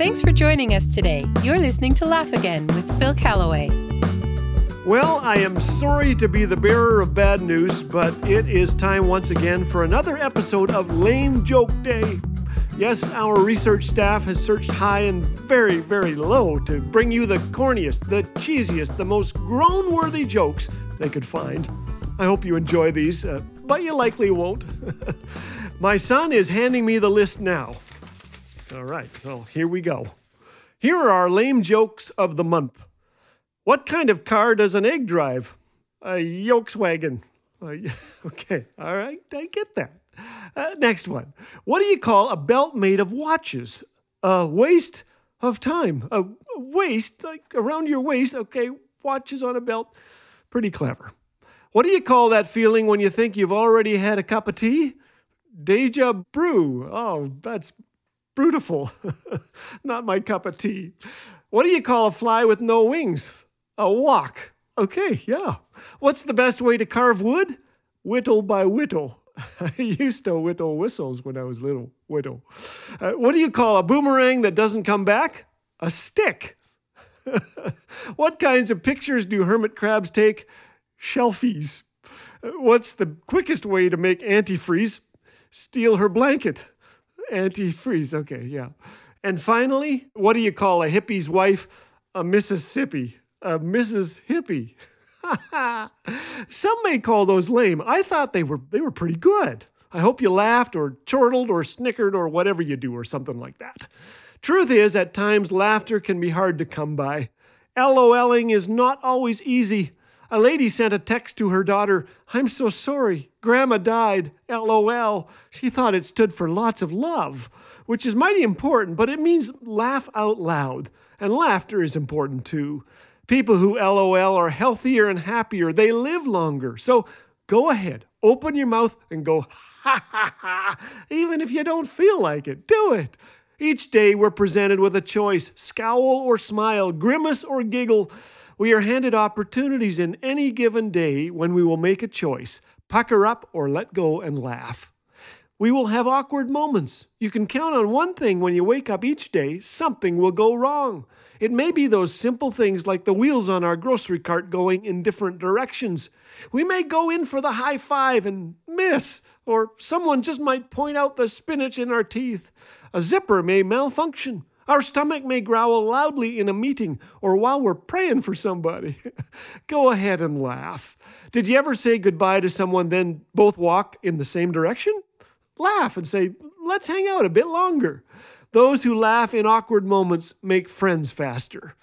Thanks for joining us today. You're listening to Laugh Again with Phil Callaway. Well, I am sorry to be the bearer of bad news, but it is time once again for another episode of Lame Joke Day. Yes, our research staff has searched high and very, very low to bring you the corniest, the cheesiest, the most groan-worthy jokes they could find. I hope you enjoy these, but you likely won't. My son is handing me the list now. All right, well, here we go. Here are our lame jokes of the month. What kind of car does an egg drive? A yolks wagon. Okay, all right, I get that. Next one. What do you call a belt made of watches? A waste of time. A waist, like around your waist. Okay, watches on a belt. Pretty clever. What do you call that feeling when you think you've already had a cup of tea? Deja brew. Oh, that's beautiful. Not my cup of tea. What do you call a fly with no wings? A wok. Okay, yeah. What's the best way to carve wood? Whittle by whittle. I used to whittle whistles when I was little. Whittle. What do you call a boomerang that doesn't come back? A stick. What kinds of pictures do hermit crabs take? Shelfies. What's the quickest way to make antifreeze? Steal her blanket. Antifreeze. Okay, yeah. And finally, what do you call a hippie's wife? A Mississippi. A Mrs. Hippie. Some may call those lame. I thought they were pretty good. I hope you laughed or chortled or snickered or whatever you do or something like that. Truth is, at times, laughter can be hard to come by. LOLing is not always easy. A lady sent a text to her daughter, "I'm so sorry. Grandma died. LOL." She thought it stood for lots of love, which is mighty important, but it means laugh out loud. And laughter is important too. People who LOL are healthier and happier. They live longer. So go ahead, open your mouth and go, ha, ha, ha. Even if you don't feel like it, do it. Each day we're presented with a choice, scowl or smile, grimace or giggle. We are handed opportunities in any given day when we will make a choice, pucker up or let go and laugh. We will have awkward moments. You can count on one thing when you wake up each day, something will go wrong. It may be those simple things like the wheels on our grocery cart going in different directions. We may go in for the high five and miss, or someone just might point out the spinach in our teeth. A zipper may malfunction. Our stomach may growl loudly in a meeting or while we're praying for somebody. Go ahead and laugh. Did you ever say goodbye to someone then both walk in the same direction? Laugh and say, "Let's hang out a bit longer." Those who laugh in awkward moments make friends faster.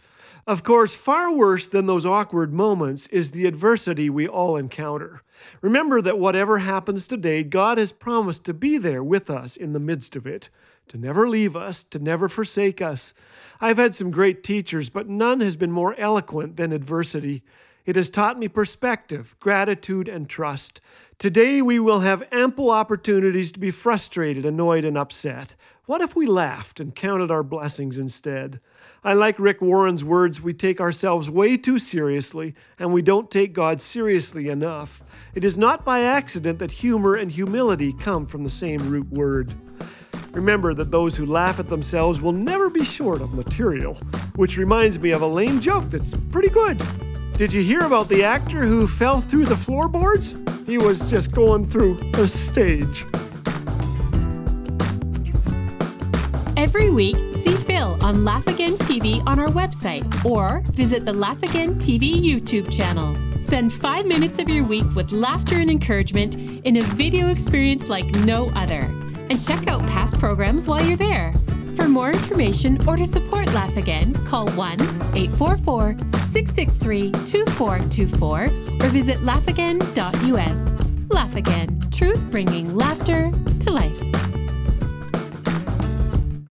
Of course, far worse than those awkward moments is the adversity we all encounter. Remember that whatever happens today, God has promised to be there with us in the midst of it, to never leave us, to never forsake us. I've had some great teachers, but none has been more eloquent than adversity. It has taught me perspective, gratitude, and trust. Today, we will have ample opportunities to be frustrated, annoyed, and upset. What if we laughed and counted our blessings instead? I like Rick Warren's words, we take ourselves way too seriously, and we don't take God seriously enough. It is not by accident that humor and humility come from the same root word. Remember that those who laugh at themselves will never be short of material, which reminds me of a lame joke that's pretty good. Did you hear about the actor who fell through the floorboards? He was just going through a stage. Every week, see Phil on Laugh Again TV on our website or visit the Laugh Again TV YouTube channel. Spend 5 minutes of your week with laughter and encouragement in a video experience like no other. And check out past programs while you're there. For more information or to support Laugh Again, call 1-844-663-2424 or visit laughagain.us. Laugh Again, truth bringing laughter to life.